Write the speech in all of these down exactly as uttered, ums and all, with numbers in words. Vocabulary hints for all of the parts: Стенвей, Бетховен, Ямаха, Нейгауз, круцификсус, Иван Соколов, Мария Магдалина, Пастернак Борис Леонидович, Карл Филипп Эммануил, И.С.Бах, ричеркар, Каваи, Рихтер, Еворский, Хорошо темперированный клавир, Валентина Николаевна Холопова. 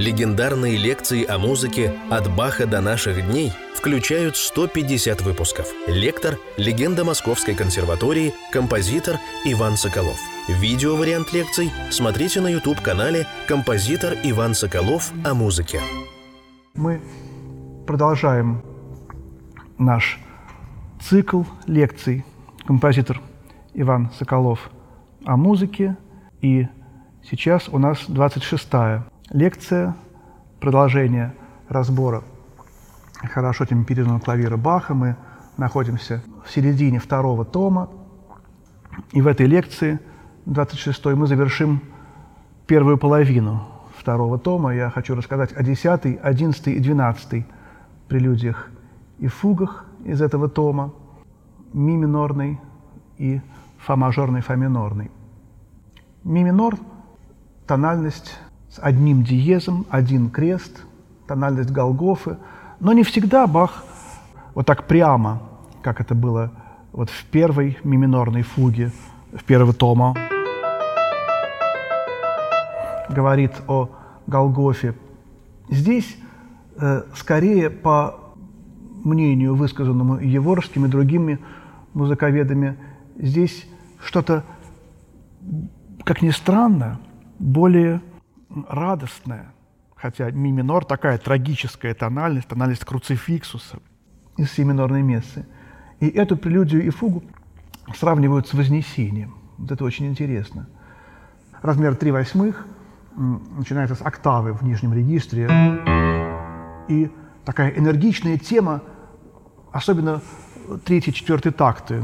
Легендарные лекции о музыке «От Баха до наших дней» включают сто пятьдесят выпусков. Лектор – легенда Московской консерватории, композитор Иван Соколов. Видеовариант лекций смотрите на YouTube-канале «Композитор Иван Соколов о музыке». Мы продолжаем наш цикл лекций «Композитор Иван Соколов о музыке». И сейчас у нас двадцать шестая лекция, продолжение разбора «Хорошо темперированного клавира Баха». Мы находимся в середине второго тома. И в этой лекции, двадцать шестой, мы завершим первую половину второго тома. Я хочу рассказать о десятой, одиннадцатой и двенадцатой прелюдиях и фугах из этого тома, ми минорной и фа мажорной, фа минорной. Ми минор – тональность с одним диезом, один крест, тональность Голгофы. Но не всегда Бах вот так прямо, как это было вот в первой ми минорной фуге, в первого тома, говорит о Голгофе. Здесь э, скорее, по мнению, высказанному Еворским и другими музыковедами, здесь что-то, как ни странно, более радостное, хотя ми минор такая трагическая тональность, тональность круцификсуса из си-минорной мессы. И эту прелюдию и фугу сравнивают с Вознесением. Вот это очень интересно. Размер три восьмых начинается с октавы в нижнем регистре. И такая энергичная тема, особенно третий, четвертый такты.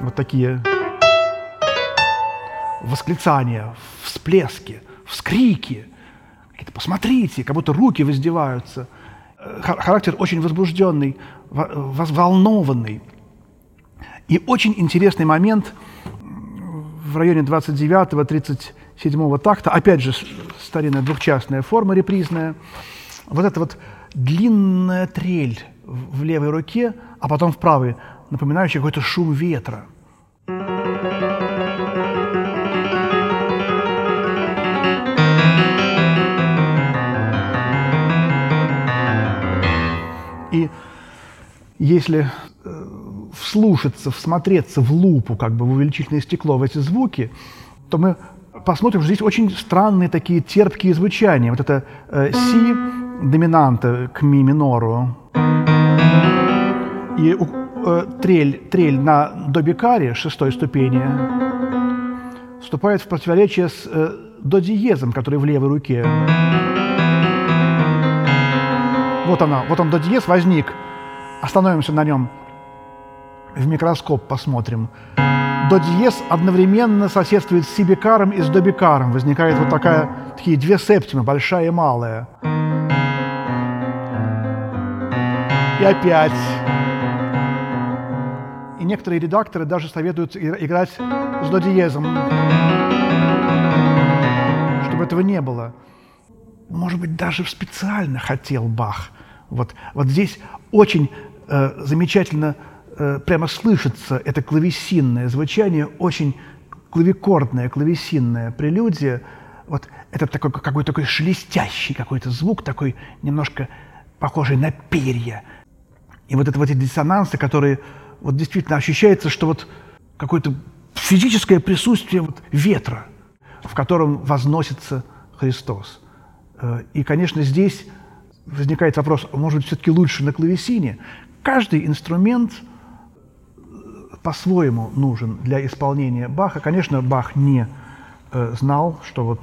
Вот такие восклицания, всплески, вскрики. Какие-то «посмотрите», как будто руки воздеваются. Характер очень возбужденный, взволнованный. И очень интересный момент в районе двадцать девятого тридцать седьмого такта. Опять же, старинная двухчастная форма репризная. Вот эта вот длинная трель в левой руке, а потом в правой, напоминающая какой-то шум ветра. И если э, вслушаться, всмотреться в лупу, как бы в увеличительное стекло, в эти звуки, то мы посмотрим, что здесь очень странные такие терпкие звучания. Вот это э, си доминанта к ми минору и э, трель, трель на до бикаре шестой ступени вступает в противоречие с э, до диезом, который в левой руке. Вот она, вот он до диез возник. Остановимся на нем, в микроскоп посмотрим. До диез одновременно соседствует с си бикаром и с до бикаром. Возникает вот такая, такие две септимы, большая и малая. И опять. И некоторые редакторы даже советуют играть с до диезом, чтобы этого не было. Может быть, даже специально хотел Бах. Вот, вот здесь очень э, замечательно э, прямо слышится это клавесинное звучание, очень клавикордное, клавесинное прелюдия. Вот это такой, какой-то такой шелестящий какой-то звук, такой немножко похожий на перья. И вот это вот эти диссонансы, которые вот действительно ощущается, что вот какое-то физическое присутствие вот ветра, в котором возносится Христос. И, конечно, здесь возникает вопрос, может быть, все-таки лучше на клавесине? Каждый инструмент по-своему нужен для исполнения Баха. Конечно, Бах не э, знал, что вот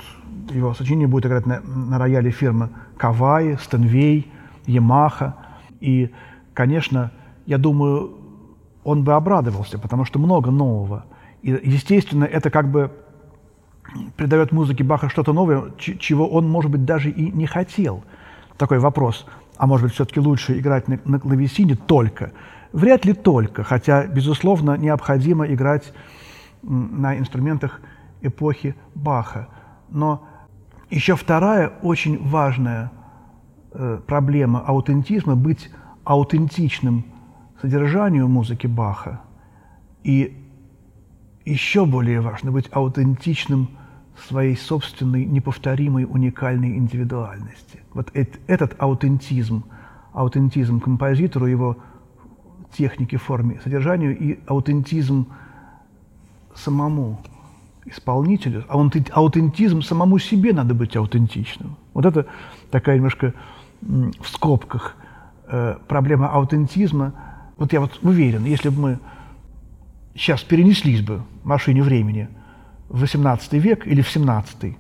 его сочинение будет играть на, на рояле фирмы Каваи, Стенвей, Ямаха. И, конечно, я думаю, он бы обрадовался, потому что много нового. И, естественно, это как бы придает музыке Баха что-то новое, чего он, может быть, даже и не хотел. Такой вопрос, а может быть, все-таки лучше играть на, на клавесине только? Вряд ли только, хотя, безусловно, необходимо играть на инструментах эпохи Баха. Но еще вторая очень важная э, проблема аутентизма – быть аутентичным содержанию музыки Баха. И еще более важно быть аутентичным своей собственной, неповторимой, уникальной индивидуальности. Вот этот аутентизм, аутентизм композитору, его технике, форме, содержанию, и аутентизм самому исполнителю, аутентизм самому себе, надо быть аутентичным. Вот это такая немножко в скобках проблема аутентизма. Вот я вот уверен, если бы мы сейчас перенеслись бы в машине времени в восемнадцатый век или в семнадцатый,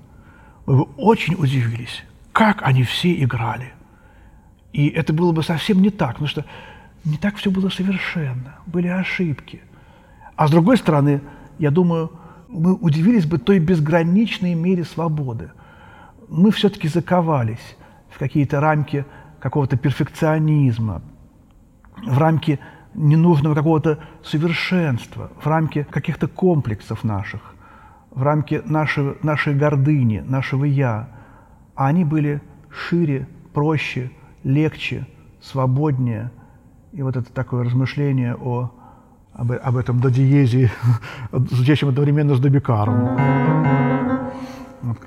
мы бы очень удивились, как они все играли. И это было бы совсем не так, потому что не так все было совершенно, были ошибки. А с другой стороны, я думаю, мы удивились бы той безграничной мере свободы. Мы все-таки заковались в какие-то рамки какого-то перфекционизма, в рамки ненужного какого-то совершенства, в рамки каких-то комплексов наших, в рамки нашей, нашей гордыни, нашего «я». А они были шире, проще, легче, свободнее. И вот это такое размышление о, об, об этом додиезе, звучащем одновременно с добикаром.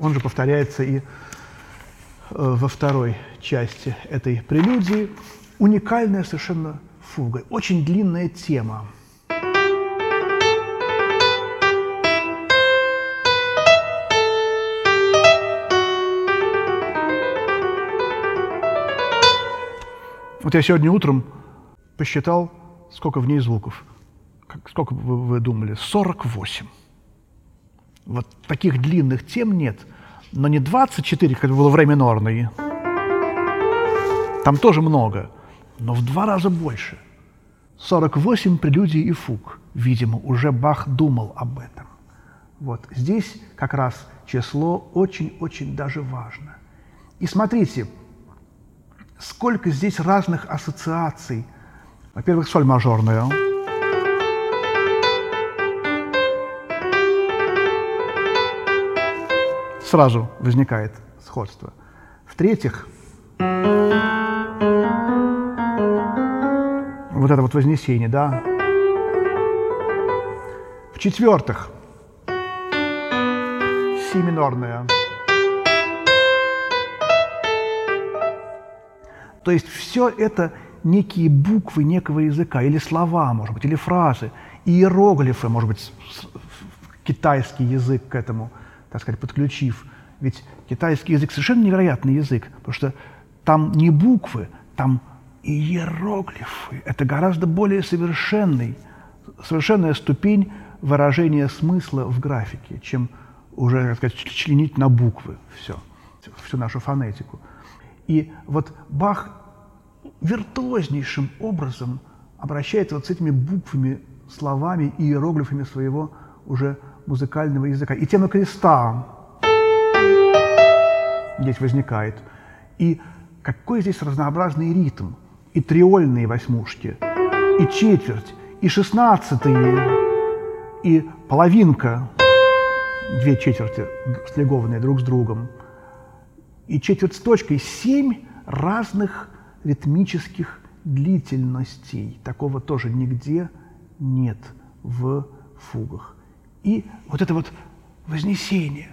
Он же повторяется и во второй части этой прелюдии. Уникальная совершенно фуга, очень длинная тема. Вот я сегодня утром посчитал, сколько в ней звуков. Как, сколько вы, вы думали? сорок восемь. Вот таких длинных тем нет. Но не двадцать четыре, как было в ре минорной. Там тоже много, но в два раза больше. сорок восемь прелюдий и фуг. Видимо, уже Бах думал об этом. Вот здесь как раз число очень-очень даже важно. И смотрите, сколько здесь разных ассоциаций. Во-первых, соль мажорная. Сразу возникает сходство. В-третьих, вот это вот вознесение, да. В-четвертых, си минорная. То есть все это некие буквы некого языка, или слова, может быть, или фразы, иероглифы, может быть, китайский язык к этому, так сказать, подключив. Ведь китайский язык совершенно невероятный язык, потому что там не буквы, там иероглифы. Это гораздо более совершенный, совершенная ступень выражения смысла в графике, чем уже, так сказать, членить на буквы все, всю нашу фонетику. И вот Бах виртуознейшим образом обращается вот с этими буквами, словами и иероглифами своего уже музыкального языка. И тема креста здесь возникает. И какой здесь разнообразный ритм. И триольные восьмушки, и четверть, и шестнадцатые, и половинка, две четверти, слигованные друг с другом, и четверть с точкой, семь разных ритмических длительностей. Такого тоже нигде нет в фугах. И вот это вот вознесение.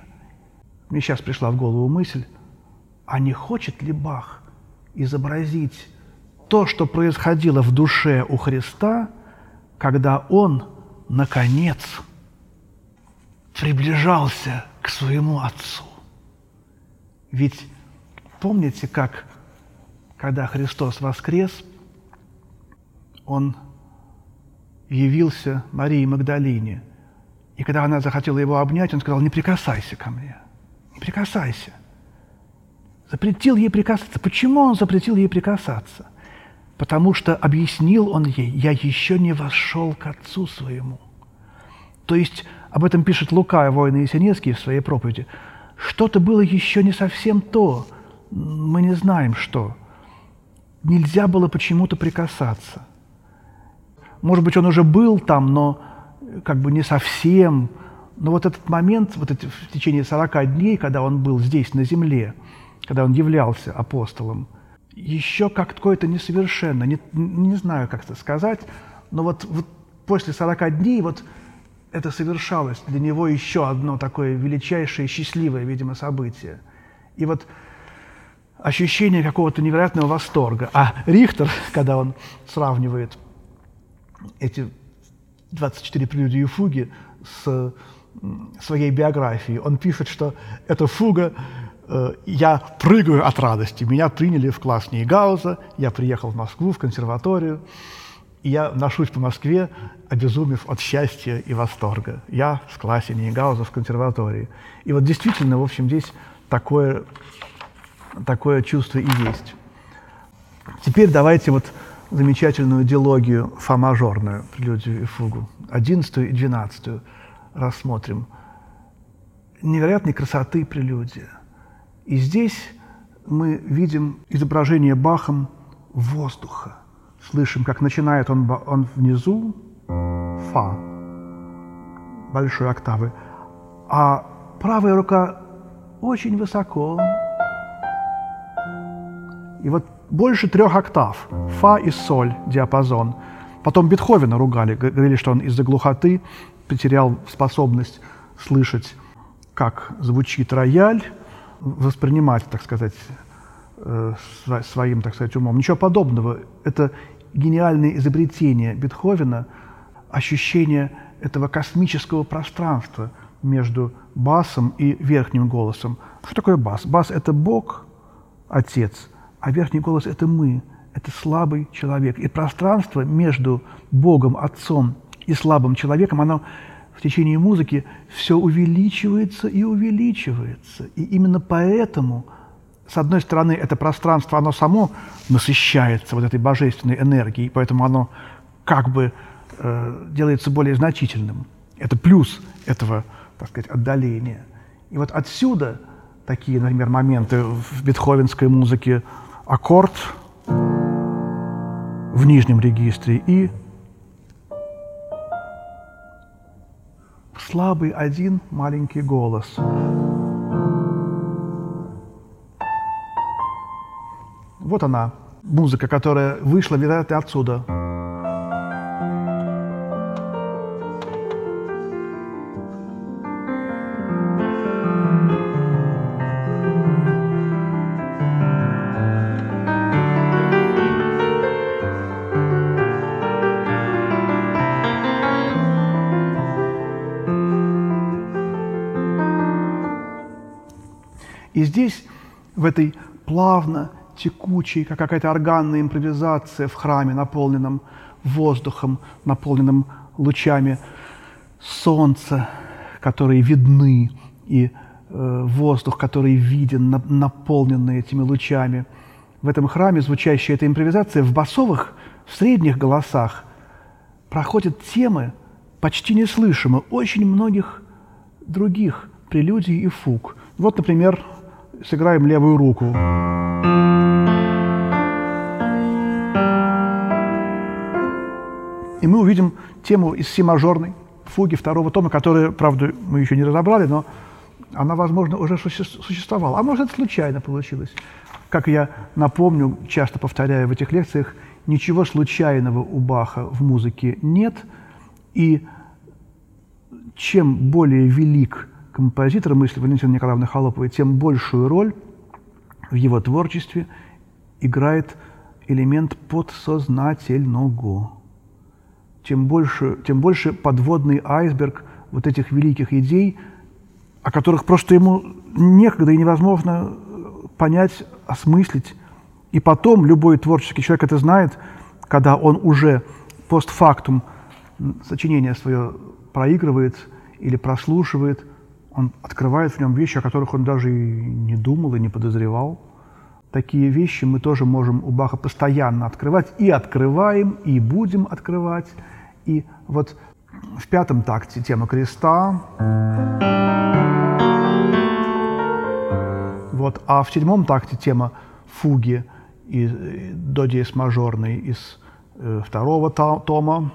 Мне сейчас пришла в голову мысль, а не хочет ли Бах изобразить то, что происходило в душе у Христа, когда он, наконец, приближался к своему Отцу? Ведь помните, как когда Христос воскрес, Он явился Марии Магдалине. И когда она захотела Его обнять, Он сказал: «Не прикасайся ко мне, не прикасайся». Запретил ей прикасаться. Почему Он запретил ей прикасаться? Потому что объяснил Он ей: «Я еще не вошел к Отцу Своему». То есть, об этом пишет Лука, Война Есенинский в своей проповеди, что-то было еще не совсем то, мы не знаем что. Нельзя было почему-то прикасаться. Может быть, он уже был там, но как бы не совсем. Но вот этот момент, вот эти, в течение сорока дней, когда он был здесь, на земле, когда он являлся апостолом, еще как-то несовершенно, не, не знаю, как это сказать, но вот, вот после сорока дней вот это совершалось для него еще одно такое величайшее, счастливое, видимо, событие. И вот ощущение какого-то невероятного восторга. А Рихтер, когда он сравнивает эти двадцать четыре прелюдии и фуги с своей биографией, он пишет, что эта фуга э, «я прыгаю от радости, меня приняли в класс Нейгауза, я приехал в Москву, в консерваторию, и я ношусь по Москве, обезумев от счастья и восторга. Я в классе Нейгауза в консерватории». И вот действительно, в общем, здесь такое, такое чувство и есть. Теперь давайте вот замечательную дилогию фа-мажорную, прелюдию и фугу, одиннадцатую и двенадцатую, рассмотрим. Невероятной красоты прелюдия. И здесь мы видим изображение Бахом воздуха. Слышим, как начинает он, он внизу фа, большой октавы, а правая рука очень высоко. И вот больше трех октав, фа и соль, диапазон. Потом Бетховена ругали, говорили, что он из-за глухоты потерял способность слышать, как звучит рояль, воспринимать, так сказать, своим, так сказать, умом. Ничего подобного. Это гениальное изобретение Бетховена, ощущение этого космического пространства между басом и верхним голосом. Что такое бас? Бас – это Бог, Отец, а верхний голос – это мы, это слабый человек. И пространство между Богом, Отцом и слабым человеком, оно в течение музыки все увеличивается и увеличивается. И именно поэтому, с одной стороны, это пространство, оно само насыщается вот этой божественной энергией, поэтому оно как бы э, делается более значительным. Это плюс этого, так сказать, отдаления. И вот отсюда такие, например, моменты в бетховенской музыке: аккорд в нижнем регистре и слабый один маленький голос. Вот она, музыка, которая вышла, вероятно, отсюда. И здесь, в этой плавно текучей, как какая-то органная импровизация в храме, наполненном воздухом, наполненном лучами солнца, которые видны, и э, воздух, который виден, на, наполненный этими лучами. В этом храме звучащая эта импровизация в басовых, в средних голосах проходят темы, почти неслышимы, очень многих других прелюдий и фуг. Вот, например, сыграем левую руку. И мы увидим тему из си-мажорной фуги второго тома, которую, правда, мы еще не разобрали, но она, возможно, уже существовала. А может, это случайно получилось. Как я напомню, часто повторяю в этих лекциях, ничего случайного у Баха в музыке нет. И чем более велик композитор мысли Валентины Николаевны Холоповой, тем большую роль в его творчестве играет элемент подсознательного. Тем больше, тем больше подводный айсберг вот этих великих идей, о которых просто ему некогда и невозможно понять, осмыслить. И потом любой творческий человек это знает, когда он уже постфактум сочинение свое проигрывает или прослушивает, он открывает в нем вещи, о которых он даже и не думал, и не подозревал. Такие вещи мы тоже можем у Баха постоянно открывать. И открываем, и будем открывать. И вот в пятом такте тема креста. Вот. А в седьмом такте тема фуги и до диез мажорной из э, второго тома.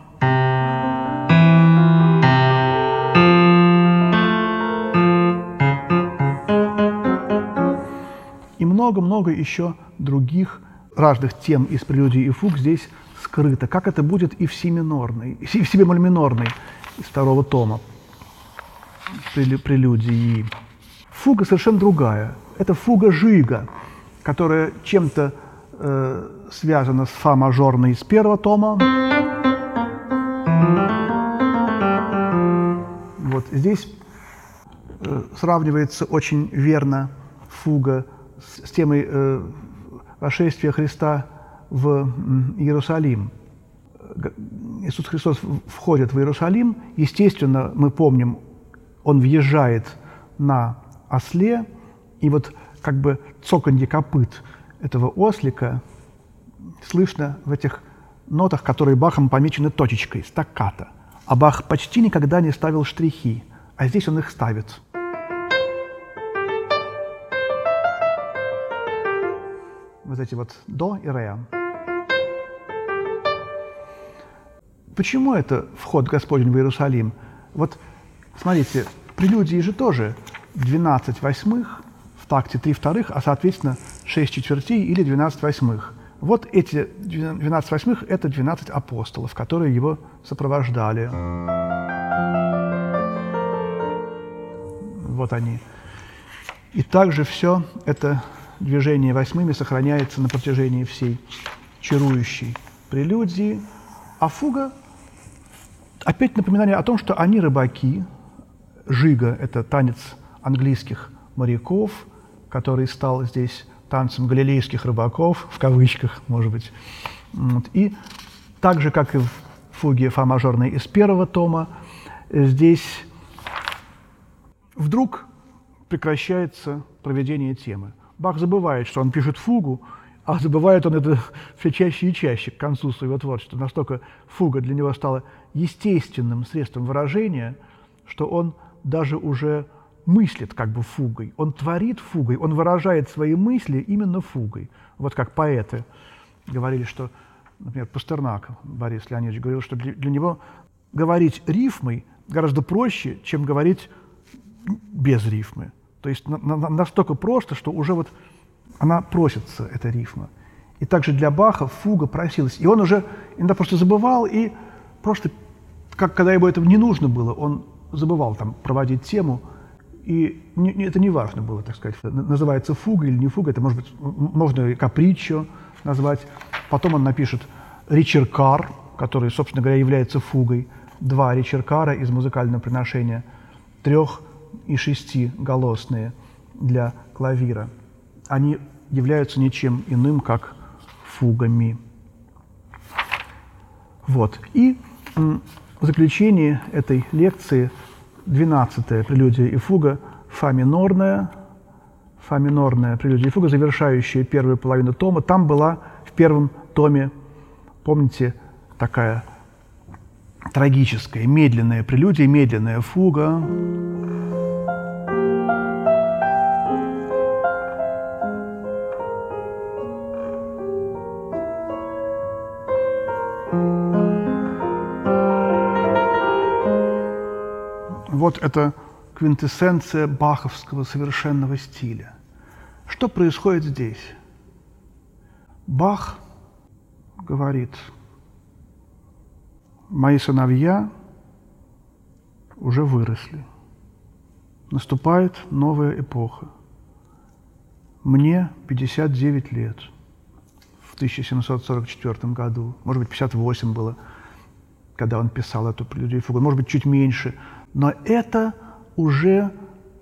Много-много еще других разных тем из прелюдий и фуг здесь скрыто, как это будет и в си минорной, и в си бемоль минорной. из второго тома прелюдии. Фуга совершенно другая. Это фуга Жига, которая чем-то э, связана с фа мажорной из первого тома. Вот здесь э, сравнивается очень верно фуга с, с темой э, вошествия Христа в Иерусалим. Иисус Христос входит в Иерусалим. Естественно, мы помним, он въезжает на осле, и вот как бы цоканье копыт этого ослика слышно в этих нотах, которые Бахом помечены точечкой, стаккато. А Бах почти никогда не ставил штрихи, а здесь он их ставит. Вот эти вот до и ре. Почему это вход Господень в Иерусалим? Вот смотрите, прелюдии же тоже двенадцать восьмых в такте три вторых, а соответственно шесть четвертей или двенадцать восьмых. Вот эти двенадцать восьмых – это двенадцать апостолов, которые его сопровождали. Вот они. И также все это движение восьмыми сохраняется на протяжении всей чарующей прелюдии. А фуга – опять напоминание о том, что они рыбаки. Жига – это танец английских моряков, который стал здесь танцем галилейских рыбаков, в кавычках, может быть. Вот. И так же, как и в фуге фа-мажорной из первого тома, здесь вдруг прекращается проведение темы. Бах забывает, что он пишет фугу, а забывает он это все чаще и чаще к концу своего творчества. Настолько фуга для него стала естественным средством выражения, что он даже уже мыслит как бы фугой. Он творит фугой, он выражает свои мысли именно фугой. Вот как поэты говорили, что, например, Пастернак Борис Леонидович говорил, что для, для него говорить рифмой гораздо проще, чем говорить без рифмы. То есть на, на, настолько просто, что уже вот она просится, эта рифма. И также для Баха фуга просилась. И он уже иногда просто забывал, и просто, как когда ему этого не нужно было, он забывал там проводить тему, и не, не, это не важно было, так сказать, называется фуга или не фуга, это, может быть, можно и капричо назвать. Потом он напишет ричеркар, который, собственно говоря, является фугой. Два ричеркара из музыкального приношения, трех и шести голосные для клавира. Они являются ничем иным, как фугами. Вот. И м, в заключении этой лекции двенадцатая прелюдия и фуга, фа минорная, фа минорная прелюдия и фуга, завершающая первую половину тома. Там была в первом томе, помните, такая трагическая, медленная прелюдия, медленная фуга. Вот это квинтэссенция баховского совершенного стиля. Что происходит здесь? Бах говорит: «Мои сыновья уже выросли. Наступает новая эпоха. Мне пятьдесят девять лет в тысяча семьсот сорок четвёртом году. Может быть, пятьдесят восемь было, когда он писал эту прелюдию и фугу. Может быть, чуть меньше. Но это уже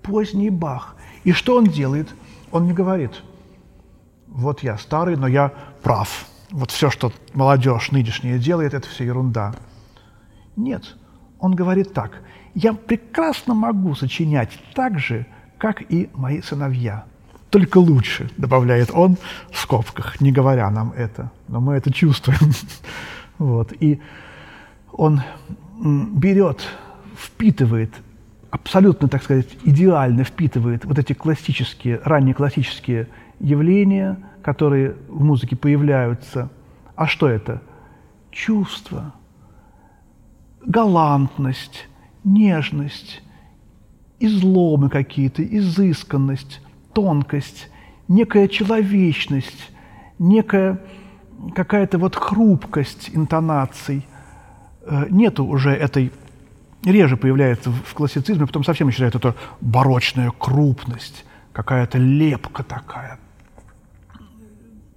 поздний Бах. И что он делает? Он не говорит: вот я старый, но я прав. Вот все, что молодежь нынешняя делает, это все ерунда. Нет, он говорит так: я прекрасно могу сочинять так же, как и мои сыновья. Только лучше, добавляет он в скобках, не говоря нам это. Но мы это чувствуем. Вот. И он берет... впитывает, абсолютно, так сказать, идеально впитывает вот эти классические, ранние классические явления, которые в музыке появляются. А что это? Чувство, галантность, нежность, изломы какие-то, изысканность, тонкость, некая человечность, некая какая-то вот хрупкость интонаций. Нету уже этой реже появляется в классицизме, потом совсем исчезает эта барочная крупность, какая-то лепка такая.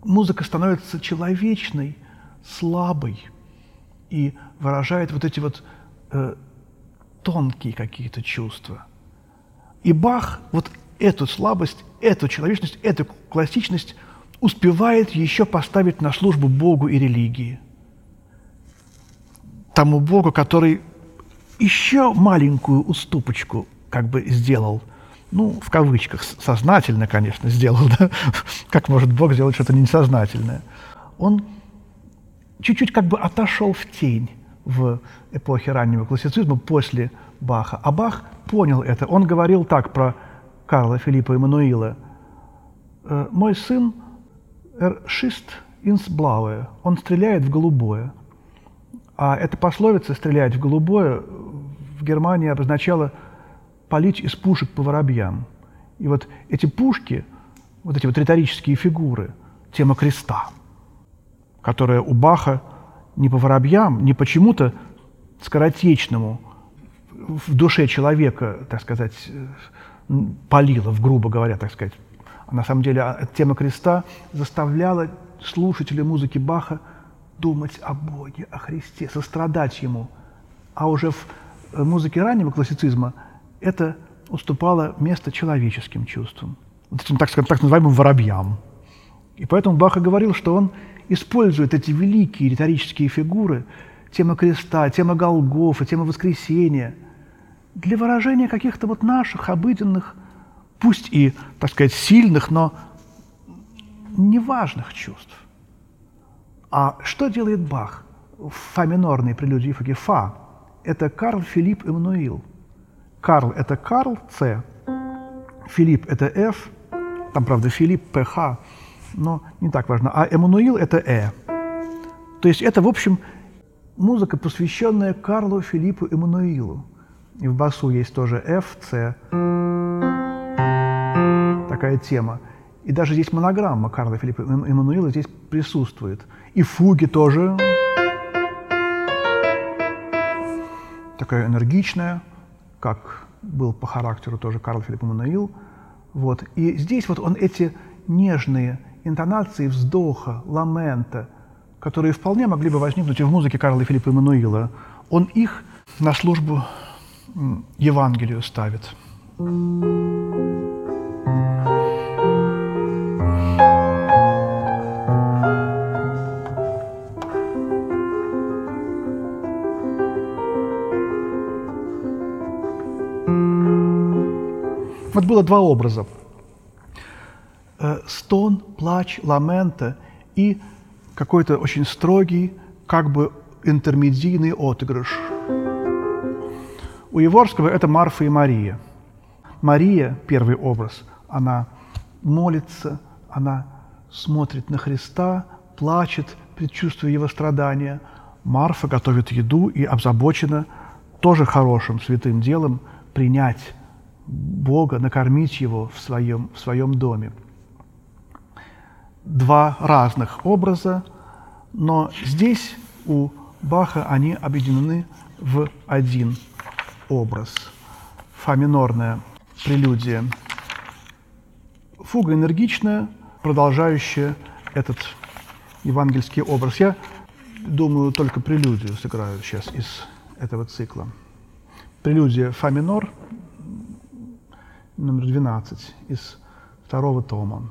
Музыка становится человечной, слабой и выражает вот эти вот э, тонкие какие-то чувства. И Бах вот эту слабость, эту человечность, эту классичность успевает еще поставить на службу Богу и религии. Тому Богу, который еще маленькую уступочку как бы сделал, ну, в кавычках, сознательно, конечно, сделал, да? Как может Бог сделать что-то несознательное? Он чуть-чуть как бы отошел в тень в эпохе раннего классицизма после Баха. А Бах понял это. Он говорил так про Карла Филиппа Эммануила: «Мой сын er schießt ins Blaue», он стреляет в голубое. А эта пословица «стрелять в голубое» в Германии обозначала палить из пушек по воробьям. И вот эти пушки, вот эти вот риторические фигуры, тема креста, которая у Баха не по воробьям, не почему-то скоротечному в душе человека, так сказать, палила, грубо говоря, так сказать. А на самом деле тема креста заставляла слушателей музыки Баха думать о Боге, о Христе, сострадать Ему. А уже в музыке раннего классицизма это уступало место человеческим чувствам, вот этим, так сказать, так называемым воробьям. И поэтому Бах и говорил, что он использует эти великие риторические фигуры, тема креста, тема Голгофы, тема воскресения, для выражения каких-то вот наших обыденных, пусть и, так сказать, сильных, но неважных чувств. А что делает Бах в фа-минорной прелюдии фаги? Фа – это Карл Филипп Эммануил. Карл – это Карл, С. Филипп – это Ф. Там, правда, Филипп, ПХ, но не так важно. А Эммануил – это Э. То есть это, в общем, музыка, посвященная Карлу Филиппу Эммануилу. И в басу есть тоже Ф, С. Такая тема. И даже здесь монограмма Карла Филиппа Эммануила здесь присутствует. И фуги тоже. Такая энергичная, как был по характеру тоже Карл Филипп Эммануил. Вот. И здесь вот он эти нежные интонации вздоха, ламента, которые вполне могли бы возникнуть и в музыке Карла Филиппа Эммануила, он их на службу Евангелию ставит. Вот было два образа: стон, плач, ламента и какой-то очень строгий, как бы интермедийный отыгрыш. У Еворского это Марфа и Мария. Мария, первый образ, она молится, она смотрит на Христа, плачет, предчувствуя его страдания. Марфа готовит еду и обзабочена тоже хорошим святым делом принять Бога, накормить Его в своем, в своем доме. Два разных образа, но здесь у Баха они объединены в один образ. Фа-минорная прелюдия. Фуга энергичная, продолжающая этот евангельский образ. Я думаю, только прелюдию сыграю сейчас из этого цикла. Прелюдия фа-минор, номер двенадцать из второго тома.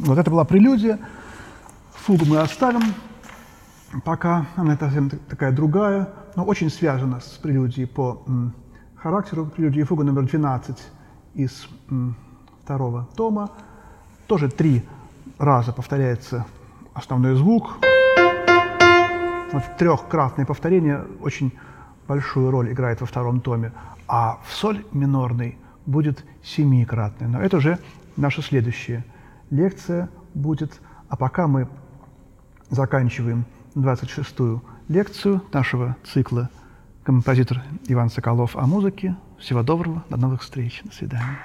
Вот это была прелюдия. Фугу мы оставим пока. Она совсем такая другая, но очень связана с прелюдией по м, характеру. Прелюдия и фуга номер двенадцать из м, второго тома. Тоже три раза повторяется основной звук. Вот трехкратное повторение очень большую роль играет во втором томе. А в соль минорной будет семикратное. Но это уже наши следующие лекция будет. А пока мы заканчиваем двадцать шестую лекцию нашего цикла «Композитор Иван Соколов о музыке». Всего доброго, до новых встреч, до свидания.